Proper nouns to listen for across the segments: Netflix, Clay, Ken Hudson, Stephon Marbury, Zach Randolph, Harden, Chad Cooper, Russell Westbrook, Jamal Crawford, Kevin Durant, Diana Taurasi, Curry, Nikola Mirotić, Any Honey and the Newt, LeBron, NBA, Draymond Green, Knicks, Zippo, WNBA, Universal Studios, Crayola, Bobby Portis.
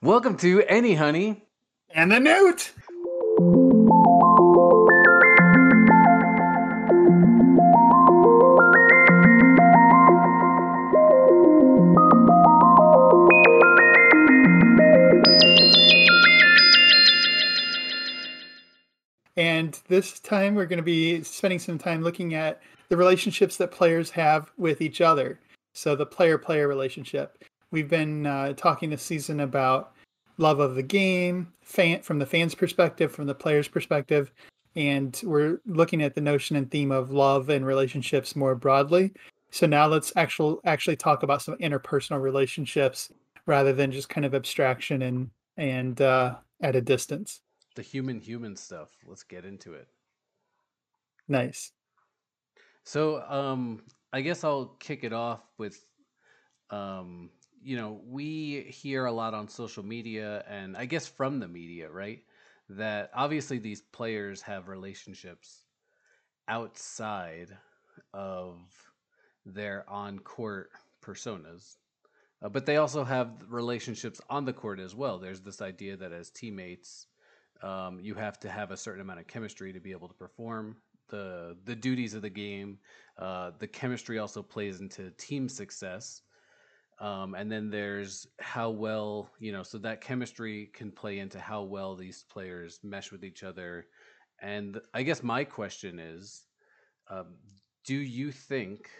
Welcome to Any Honey and the Newt. And this time we're going to be spending some time looking at the relationships that players have with each other. So the player-player relationship. We've been talking this season about love of the game, from the fans' perspective, from the players' perspective. And we're looking at the notion and theme of love and relationships more broadly. So now let's actually talk about some interpersonal relationships rather than just kind of abstraction and at a distance. The human stuff. Let's get into it. Nice. So I guess I'll kick it off with, we hear a lot on social media and I guess from the media, right? That obviously these players have relationships outside of their on-court personas. But they also have relationships on the court as well. There's this idea that as teammates, you have to have a certain amount of chemistry to be able to perform the duties of the game. The chemistry also plays into team success. And then there's how well, so that chemistry can play into how well these players mesh with each other. And I guess my question is, do you think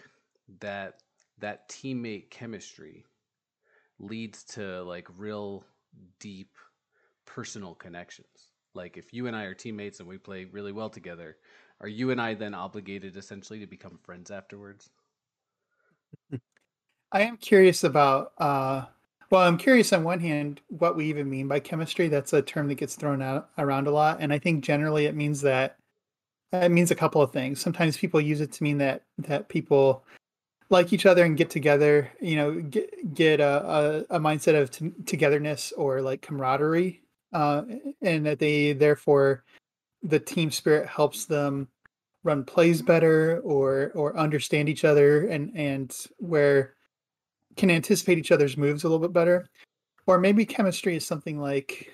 that teammate chemistry leads to like real deep personal connections? Like if you and I are teammates and we play really well together, are you and I then obligated essentially to become friends afterwards? I am curious about, I'm curious on one hand, what we even mean by chemistry. That's a term that gets thrown out around a lot. And I think generally it means a couple of things. Sometimes people use it to mean that people like each other and get together, get a mindset of togetherness or like camaraderie. And that therefore the team spirit helps them run plays better or understand each other and where can anticipate each other's moves a little bit better. Or maybe chemistry is something like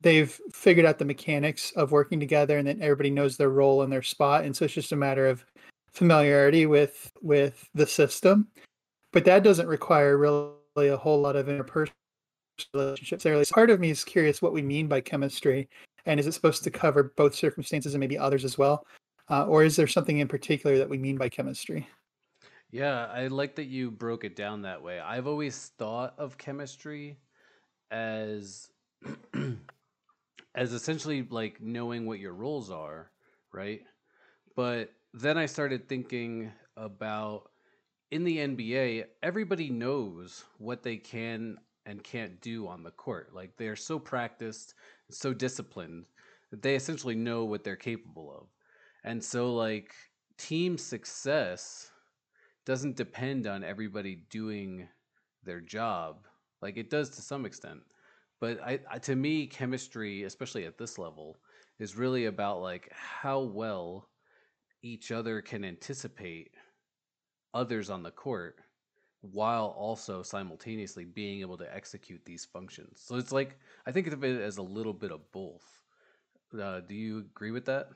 they've figured out the mechanics of working together and then everybody knows their role and their spot. And so it's just a matter of familiarity with the system. But that doesn't require really a whole lot of interpersonal relationships. Part of me is curious what we mean by chemistry, and is it supposed to cover both circumstances and maybe others as well, or is there something in particular that we mean by chemistry? Yeah, I like that you broke it down that way. I've always thought of chemistry as as essentially like knowing what your roles are, right? But then I started thinking about in the NBA, everybody knows what they can and can't do on the court. Like they're so practiced, so disciplined that they essentially know what they're capable of. And so like team success doesn't depend on everybody doing their job. Like it does to some extent, but to me, chemistry, especially at this level, is really about like how well each other can anticipate others on the court while also simultaneously being able to execute these functions. So it's like, I think of it as a little bit of both. Do you agree with that?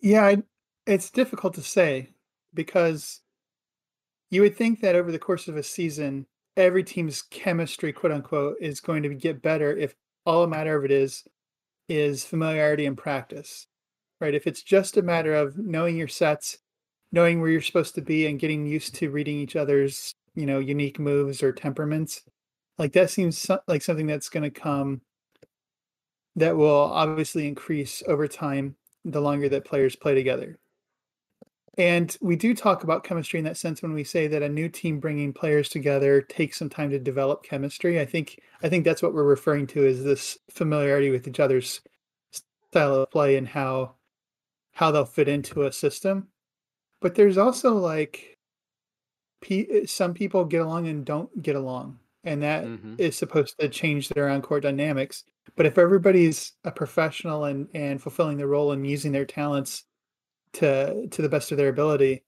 Yeah, it's difficult to say because you would think that over the course of a season, every team's chemistry, quote unquote, is going to get better if all a matter of it is familiarity and practice, right? If it's just a matter of knowing your sets, knowing where you're supposed to be and getting used to reading each other's, unique moves or temperaments, like that seems like something that's going to come that will obviously increase over time the longer that players play together. And we do talk about chemistry in that sense when we say that a new team bringing players together takes some time to develop chemistry. I think that's what we're referring to is this familiarity with each other's style of play and how they'll fit into a system. But there's also like some people get along and don't get along, and that is supposed to change their on-court dynamics. But if everybody's a professional and fulfilling their role and using their talents to the best of their ability,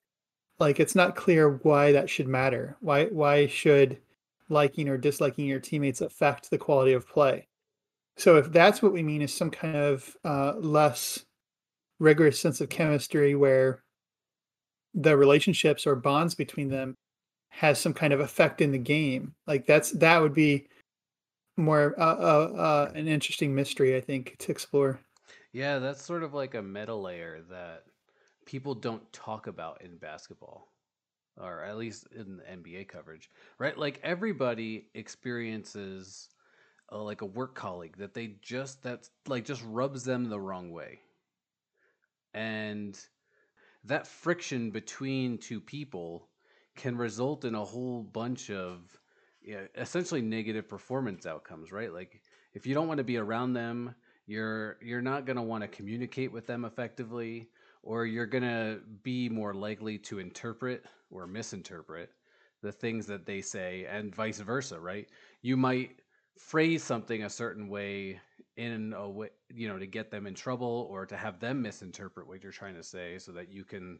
like it's not clear why that should matter. Why should liking or disliking your teammates affect the quality of play. So if that's what we mean is some kind of less rigorous sense of chemistry where the relationships or bonds between them has some kind of effect in the game, like that would be more an interesting mystery, I think, to explore. Yeah, that's sort of like a meta layer that people don't talk about in basketball, or at least in the NBA coverage, right? Like everybody experiences like a work colleague that they just rubs them the wrong way. And that friction between two people can result in a whole bunch of essentially negative performance outcomes, right? Like if you don't want to be around them, you're not going to want to communicate with them effectively, or you're going to be more likely to interpret or misinterpret the things that they say, and vice versa, right? You might phrase something a certain way in a way, to get them in trouble or to have them misinterpret what you're trying to say so that you can,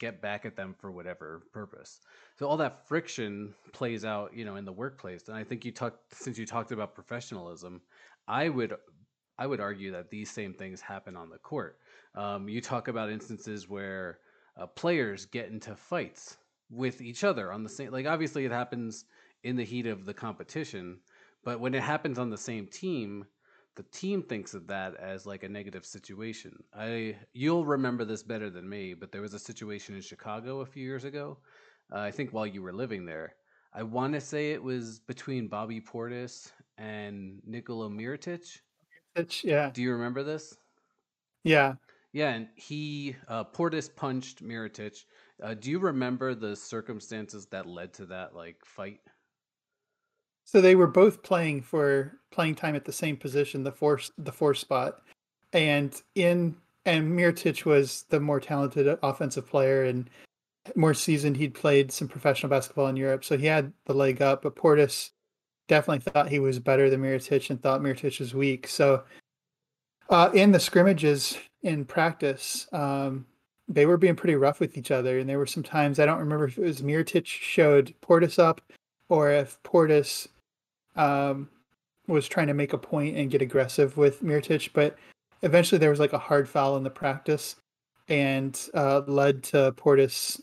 get back at them for whatever purpose. So all that friction plays out, in the workplace. And I think since you talked about professionalism, I would argue that these same things happen on the court. You talk about instances where players get into fights with each other on the same, like obviously it happens in the heat of the competition, but when it happens on the same team, the team thinks of that as like a negative situation. You'll remember this better than me, but there was a situation in Chicago a few years ago. I think while you were living there, I want to say it was between Bobby Portis and Nikola Mirotić. Yeah. Do you remember this? Yeah. Yeah, and Portis punched Mirotić. Do you remember the circumstances that led to that fight? So they were both playing for playing time at the same position, the four spot, and Mirotić was the more talented offensive player and more seasoned. He'd played some professional basketball in Europe, so he had the leg up. But Portis definitely thought he was better than Mirotić and thought Mirotić was weak. So in the scrimmages in practice, they were being pretty rough with each other. And there were some times, I don't remember if it was Mirotić showed Portis up or if Portis was trying to make a point and get aggressive with Mirotić. But eventually there was a hard foul in the practice and led to Portis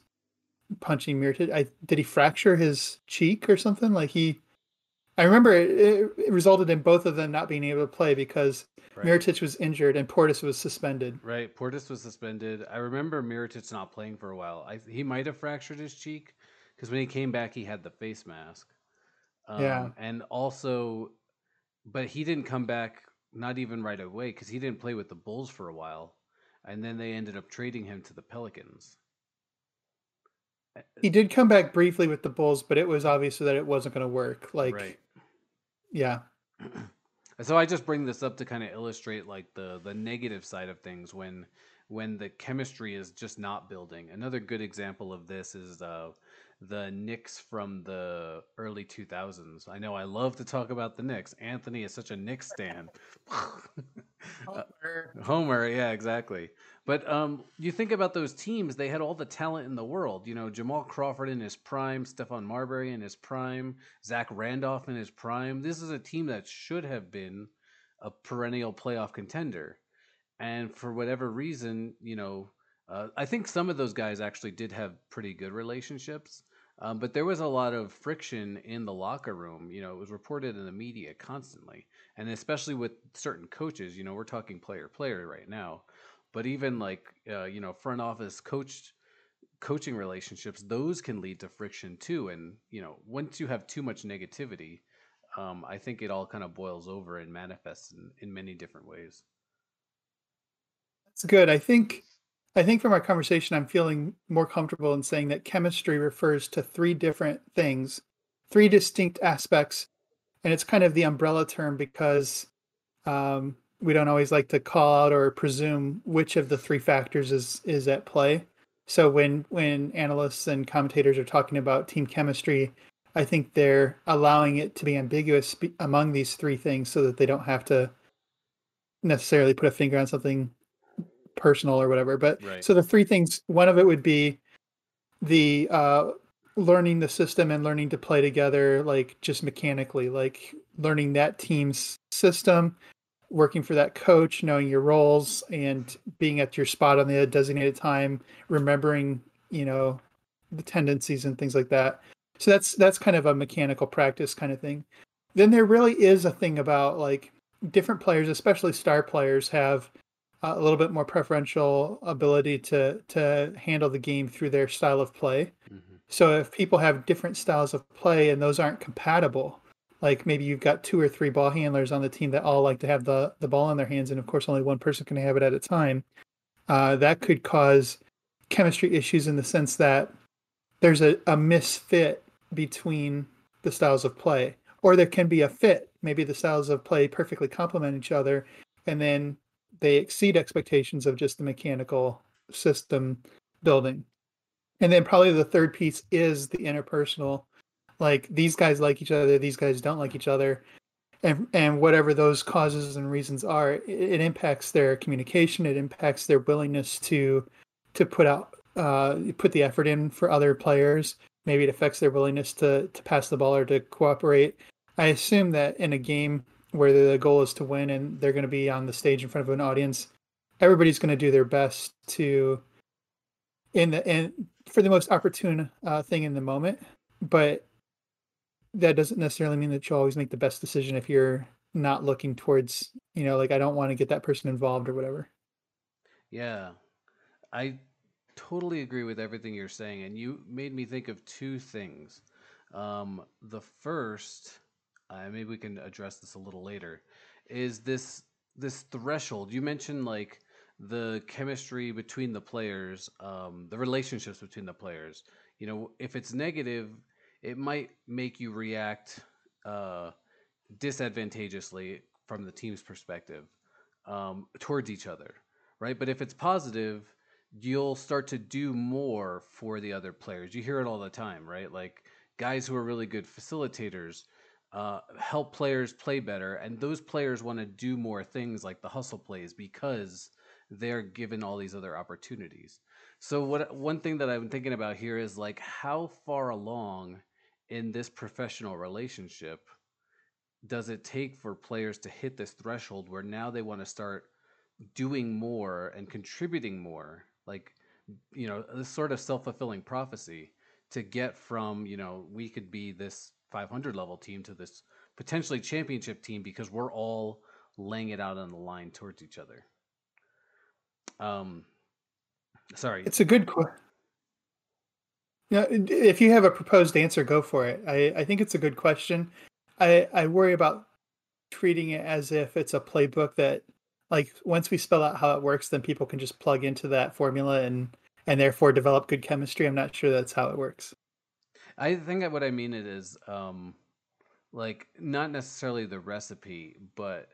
punching Mirotić. Did he fracture his cheek or something? I remember it resulted in both of them not being able to play because Mirotić was injured and Portis was suspended. Right, Portis was suspended. I remember Mirotić not playing for a while. He might have fractured his cheek because when he came back, he had the face mask. And also, but he didn't come back not even right away because he didn't play with the Bulls for a while, and then they ended up trading him to the Pelicans. He did come back briefly with the Bulls, but it was obvious that it wasn't going to work. Right. Yeah. So I just bring this up to kind of illustrate the negative side of things when the chemistry is just not building. Another good example of this is the Knicks from the early 2000s. I know I love to talk about the Knicks. Anthony is such a Knicks stan. Homer, yeah, exactly. But you think about those teams, they had all the talent in the world. Jamal Crawford in his prime, Stephon Marbury in his prime, Zach Randolph in his prime. This is a team that should have been a perennial playoff contender. And for whatever reason, I think some of those guys actually did have pretty good relationships. But there was a lot of friction in the locker room. It was reported in the media constantly. And especially with certain coaches, we're talking player right now. But even front office coaching relationships, those can lead to friction too. And, once you have too much negativity, I think it all kind of boils over and manifests in many different ways. That's good. I think from our conversation, I'm feeling more comfortable in saying that chemistry refers to three different things, three distinct aspects. And it's kind of the umbrella term because we don't always like to call out or presume which of the three factors is at play. So when analysts and commentators are talking about team chemistry, I think they're allowing it to be ambiguous among these three things so that they don't have to necessarily put a finger on something personal or whatever. But right. So the three things, one of it would be the learning the system and learning to play together, like just mechanically, like learning that team's system, working for that coach, knowing your roles and being at your spot on the designated time, remembering, you know, the tendencies and things like that. So that's kind of a mechanical practice kind of thing. Then there really is a thing about like different players, especially star players, have a little bit more preferential ability to handle the game through their style of play. Mm-hmm. So if people have different styles of play and those aren't compatible, like maybe you've got 2 or 3 ball handlers on the team that all like to have the ball in their hands, and of course only one person can have it at a time, that could cause chemistry issues in the sense that there's a misfit between the styles of play. Or there can be a fit. Maybe the styles of play perfectly complement each other, and then they exceed expectations of just the mechanical system building. And then probably the third piece is the interpersonal. Like these guys like each other, these guys don't like each other. And whatever those causes and reasons are, it impacts their communication. It impacts their willingness to put the effort in for other players. Maybe it affects their willingness to pass the ball or to cooperate. I assume that in a game where the goal is to win and they're going to be on the stage in front of an audience, everybody's going to do their best to, for the most opportune thing in the moment. But that doesn't necessarily mean that you always make the best decision if you're not looking towards, you know, like I don't want to get that person involved or whatever. Yeah, I totally agree with everything you're saying. And you made me think of 2 things. The first, maybe we can address this a little later, is this threshold. You mentioned like the chemistry between the players, the relationships between the players. You know, if it's negative, it might make you react disadvantageously from the team's perspective towards each other, right? But if it's positive, you'll start to do more for the other players. You hear it all the time, right? Like guys who are really good facilitators help players play better, and those players want to do more things like the hustle plays because they're given all these other opportunities. So one thing that I've been thinking about here is like how far along in this professional relationship does it take for players to hit this threshold where now they want to start doing more and contributing more, like, you know, this sort of self-fulfilling prophecy to get from, you know, we could be this 500 level team to this potentially championship team because we're all laying it out on the line towards each other. Sorry. It's a good question. Yeah, if you have a proposed answer, go for it. I think it's a good question. I worry about treating it as if it's a playbook that, like, once we spell out how it works, then people can just plug into that formula and therefore develop good chemistry. I'm not sure that's how it works. I think that what I mean it is, like, not necessarily the recipe, but,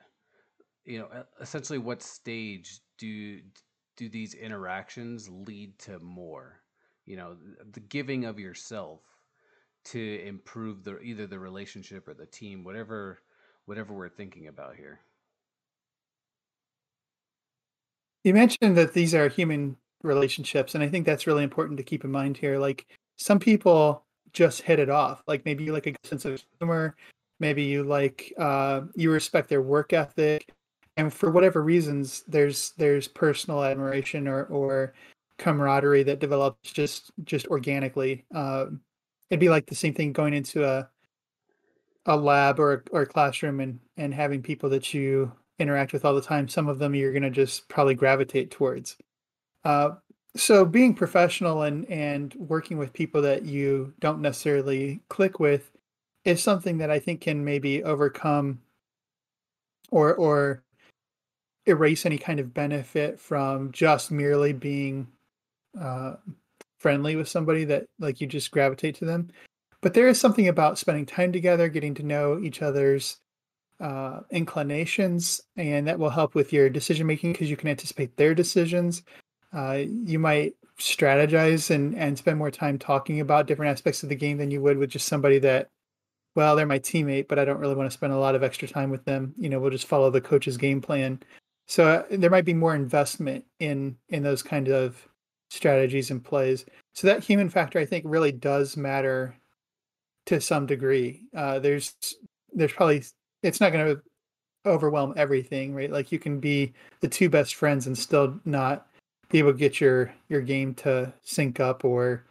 you know, essentially what stage do these interactions lead to more, you know, the giving of yourself to improve either the relationship or the team, whatever we're thinking about here. You mentioned that these are human relationships, and I think that's really important to keep in mind here. Like, some people just hit it off. Like, maybe you like a sense of humor. Maybe you like, you respect their work ethic. And for whatever reasons, there's personal admiration or camaraderie that develops just organically. It'd be like the same thing going into a lab or a classroom and having people that you interact with all the time. Some of them you're going to just probably gravitate towards. So being professional and working with people that you don't necessarily click with is something that I think can maybe overcome or erase any kind of benefit from just merely being friendly with somebody that, like, you just gravitate to them. But there is something about spending time together, getting to know each other's inclinations, and that will help with your decision making because you can anticipate their decisions. You might strategize and spend more time talking about different aspects of the game than you would with just somebody that, well, they're my teammate, but I don't really want to spend a lot of extra time with them. You know, we'll just follow the coach's game plan. So there might be more investment in those kind of strategies and plays. So that human factor, I think, really does matter to some degree. There's probably, it's not going to overwhelm everything, right? Like you can be the two best friends and still not be able to get your game to sync up or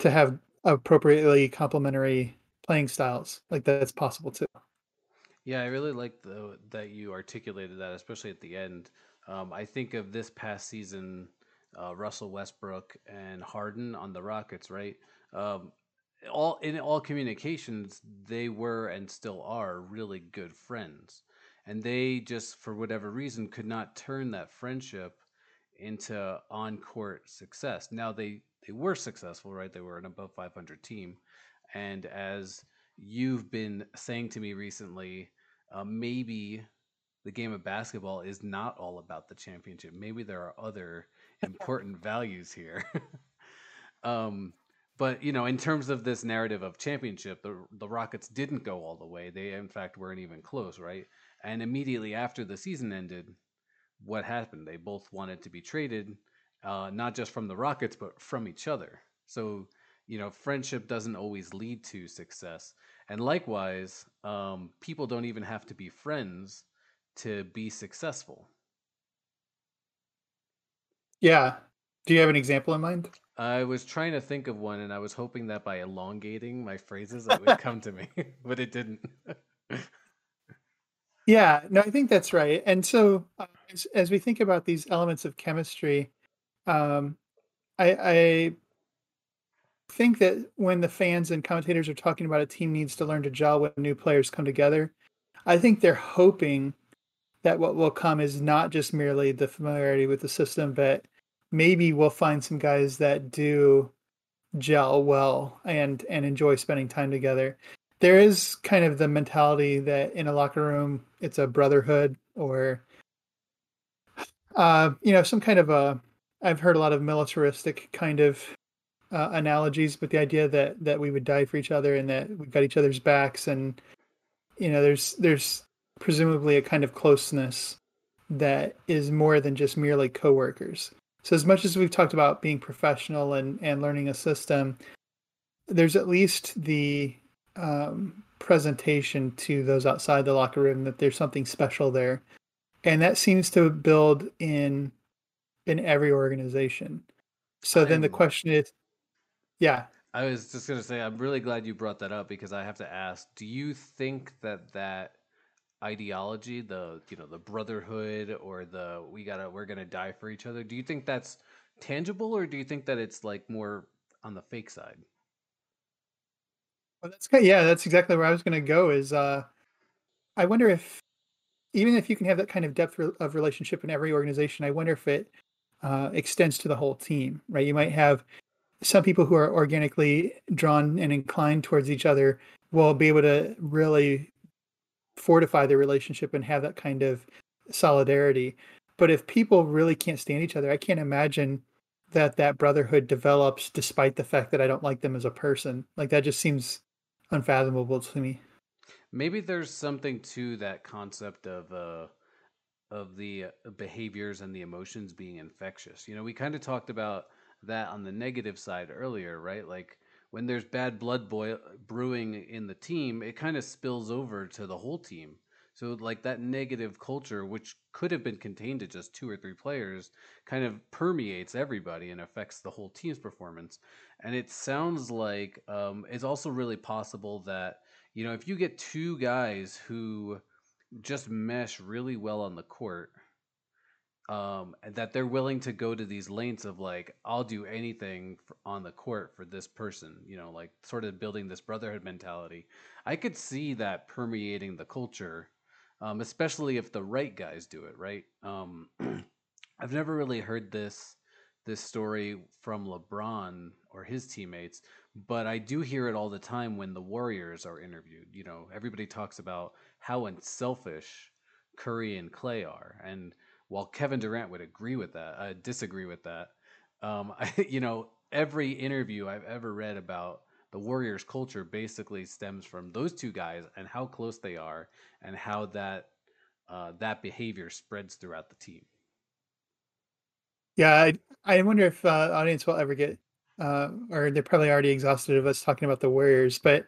to have appropriately complementary playing styles. Like that's possible too. Yeah, I really like that you articulated that, especially at the end. I think of this past season, Russell Westbrook and Harden on the Rockets, right? All communications, they were and still are really good friends. And they just, for whatever reason, could not turn that friendship into on-court success. Now, they were successful, right? They were an above 500 team. And as you've been saying to me recently, maybe the game of basketball is not all about the championship. Maybe there are other important values here. But, you know, in terms of this narrative of championship, the Rockets didn't go all the way. They, in fact, weren't even close, right? And immediately after the season ended, what happened? They both wanted to be traded, not just from the Rockets, but from each other. So, you know, friendship doesn't always lead to success. And likewise, people don't even have to be friends to be successful. Yeah. Do you have an example in mind? I was trying to think of one, and I was hoping that by elongating my phrases, it would come to me, but it didn't. Yeah, no, I think that's right. And so as we think about these elements of chemistry, I think that when the fans and commentators are talking about a team needs to learn to gel when new players come together, I think they're hoping that what will come is not just merely the familiarity with the system, but maybe we'll find some guys that do gel well and enjoy spending time together. There is kind of the mentality that in a locker room, it's a brotherhood or, some kind of I've heard a lot of militaristic kind of analogies, but the idea that we would die for each other and that we've got each other's backs. And, you know, there's presumably a kind of closeness that is more than just merely coworkers. So as much as we've talked about being professional and learning a system, there's at least the presentation to those outside the locker room that there's something special there. And that seems to build in every organization. So then the question is, yeah. I was just going to say, I'm really glad you brought that up because I have to ask, do you think that ideology, the brotherhood or the we're gonna die for each other, do you think that's tangible or do you think that it's like more on the fake side? Well, that's exactly where I was gonna go. Is I wonder if even if you can have that kind of depth of relationship in every organization, I wonder if it extends to the whole team, right? You might have some people who are organically drawn and inclined towards each other will be able to really fortify their relationship and have that kind of solidarity. But if people really can't stand each other, I can't imagine that brotherhood develops despite the fact that I don't like them as a person. Like that just seems unfathomable to me. Maybe there's something to that concept of the behaviors and the emotions being infectious. You know, we kind of talked about that on the negative side earlier, right? Like when there's bad blood brewing in the team, it kind of spills over to the whole team. So like that negative culture, which could have been contained to just two or three players, kind of permeates everybody and affects the whole team's performance. And it sounds like it's also really possible that, you know, if you get two guys who just mesh really well on the court, that they're willing to go to these lengths of like, I'll do anything on the court for this person, you know, like sort of building this brotherhood mentality. I could see that permeating the culture, especially if the right guys do it, right? I've never really heard this story from LeBron or his teammates, but I do hear it all the time when the Warriors are interviewed. You know, everybody talks about how unselfish Curry and Clay are, and while Kevin Durant would agree with that, I disagree with that. Every interview I've ever read about the Warriors culture basically stems from those two guys and how close they are and how that behavior spreads throughout the team. Yeah, I wonder if audience will ever get, or they're probably already exhausted of us talking about the Warriors. But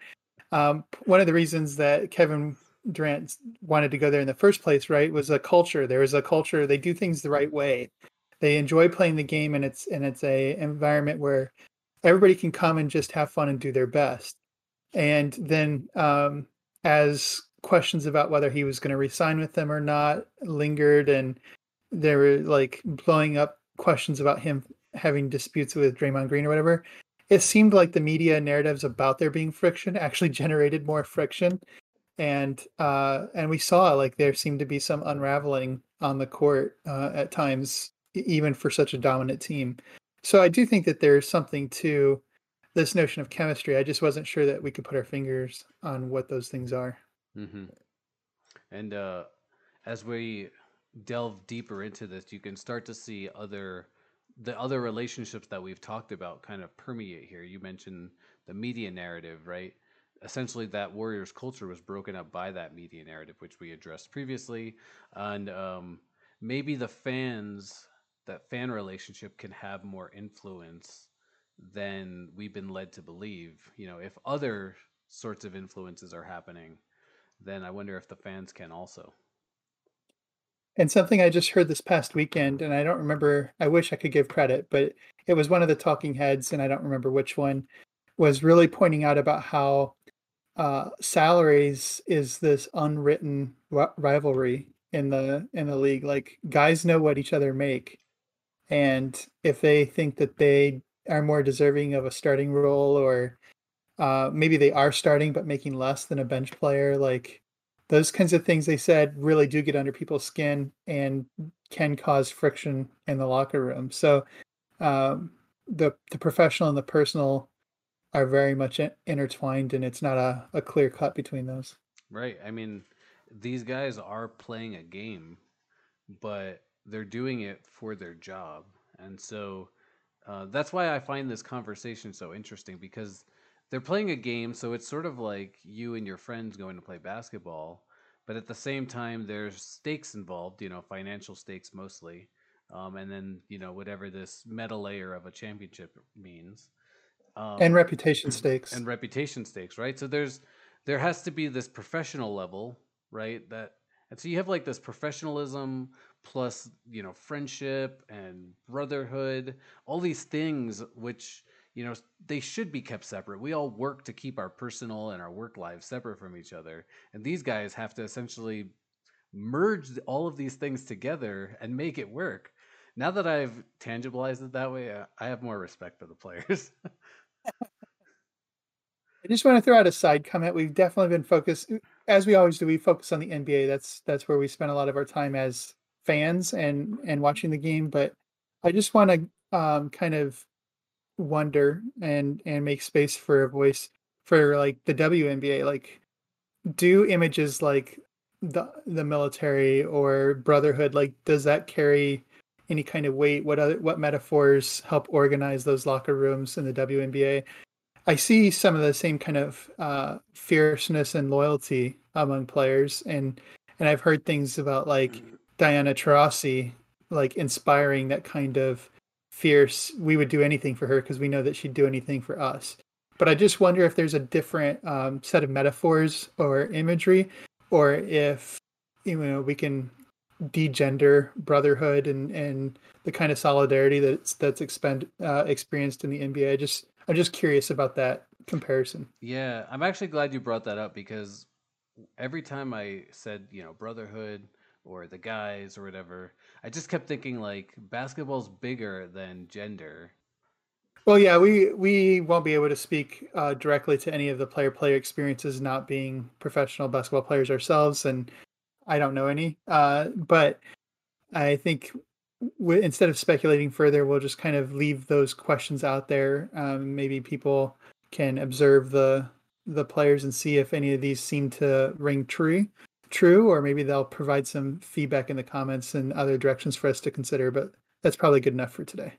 one of the reasons that Kevin Durant wanted to go there in the first place, right, was a culture. There was a culture. They do things the right way. They enjoy playing the game, and it's a environment where everybody can come and just have fun and do their best. And then as questions about whether he was going to resign with them or not lingered, and they were like blowing up questions about him having disputes with Draymond Green or whatever, it seemed like the media narratives about there being friction actually generated more friction. And we saw like there seemed to be some unraveling on the court at times, even for such a dominant team. So I do think that there's something to this notion of chemistry. I just wasn't sure that we could put our fingers on what those things are. Mm-hmm. And as we delve deeper into this, you can start to see the other relationships that we've talked about kind of permeate here. You mentioned the media narrative, right? Essentially, that Warriors culture was broken up by that media narrative, which we addressed previously. And maybe the fans, that fan relationship can have more influence than we've been led to believe. You know, if other sorts of influences are happening, then I wonder if the fans can also. And something I just heard this past weekend, and I don't remember, I wish I could give credit, but it was one of the talking heads, and I don't remember which one, was really pointing out about how salaries is this unwritten rivalry in the league. Like, guys know what each other make, and if they think that they are more deserving of a starting role, or maybe they are starting but making less than a bench player, like those kinds of things they said really do get under people's skin and can cause friction in the locker room. So the professional and the personal are very much intertwined, and it's not a clear cut between those. Right. I mean, these guys are playing a game, but they're doing it for their job. And so that's why I find this conversation so interesting, because they're playing a game. So it's sort of like you and your friends going to play basketball, but at the same time, there's stakes involved, you know, financial stakes mostly. And then, you know, whatever this meta layer of a championship means. And reputation stakes. And reputation stakes, right? So there has to be this professional level, right? And so you have like this professionalism plus, you know, friendship and brotherhood, all these things which, you know, they should be kept separate. We all work to keep our personal and our work lives separate from each other. And these guys have to essentially merge all of these things together and make it work. Now that I've tangibilized it that way, I have more respect for the players. I just want to throw out a side comment. We've definitely been focused, as we always do, we focus on the NBA. That's where we spend a lot of our time as fans and watching the game. But I just want to kind of wonder and make space for a voice for like the WNBA. Like, do images like the military or brotherhood, like, does that carry any kind of weight? What metaphors help organize those locker rooms in the WNBA? I see some of the same kind of fierceness and loyalty among players, and I've heard things about like Diana Taurasi, like inspiring that kind of fierce. We would do anything for her because we know that she'd do anything for us. But I just wonder if there's a different set of metaphors or imagery, or if, you know, we can degender brotherhood and the kind of solidarity that's experienced in the NBA. I'm just curious about that comparison. Yeah, I'm actually glad you brought that up, because every time I said, you know, brotherhood or the guys or whatever, I just kept thinking like basketball's bigger than gender. Well, yeah, we won't be able to speak directly to any of the player experiences, not being professional basketball players ourselves, and I don't know any, but I think instead of speculating further, we'll just kind of leave those questions out there. Maybe people can observe the players and see if any of these seem to ring true, or maybe they'll provide some feedback in the comments and other directions for us to consider, but that's probably good enough for today.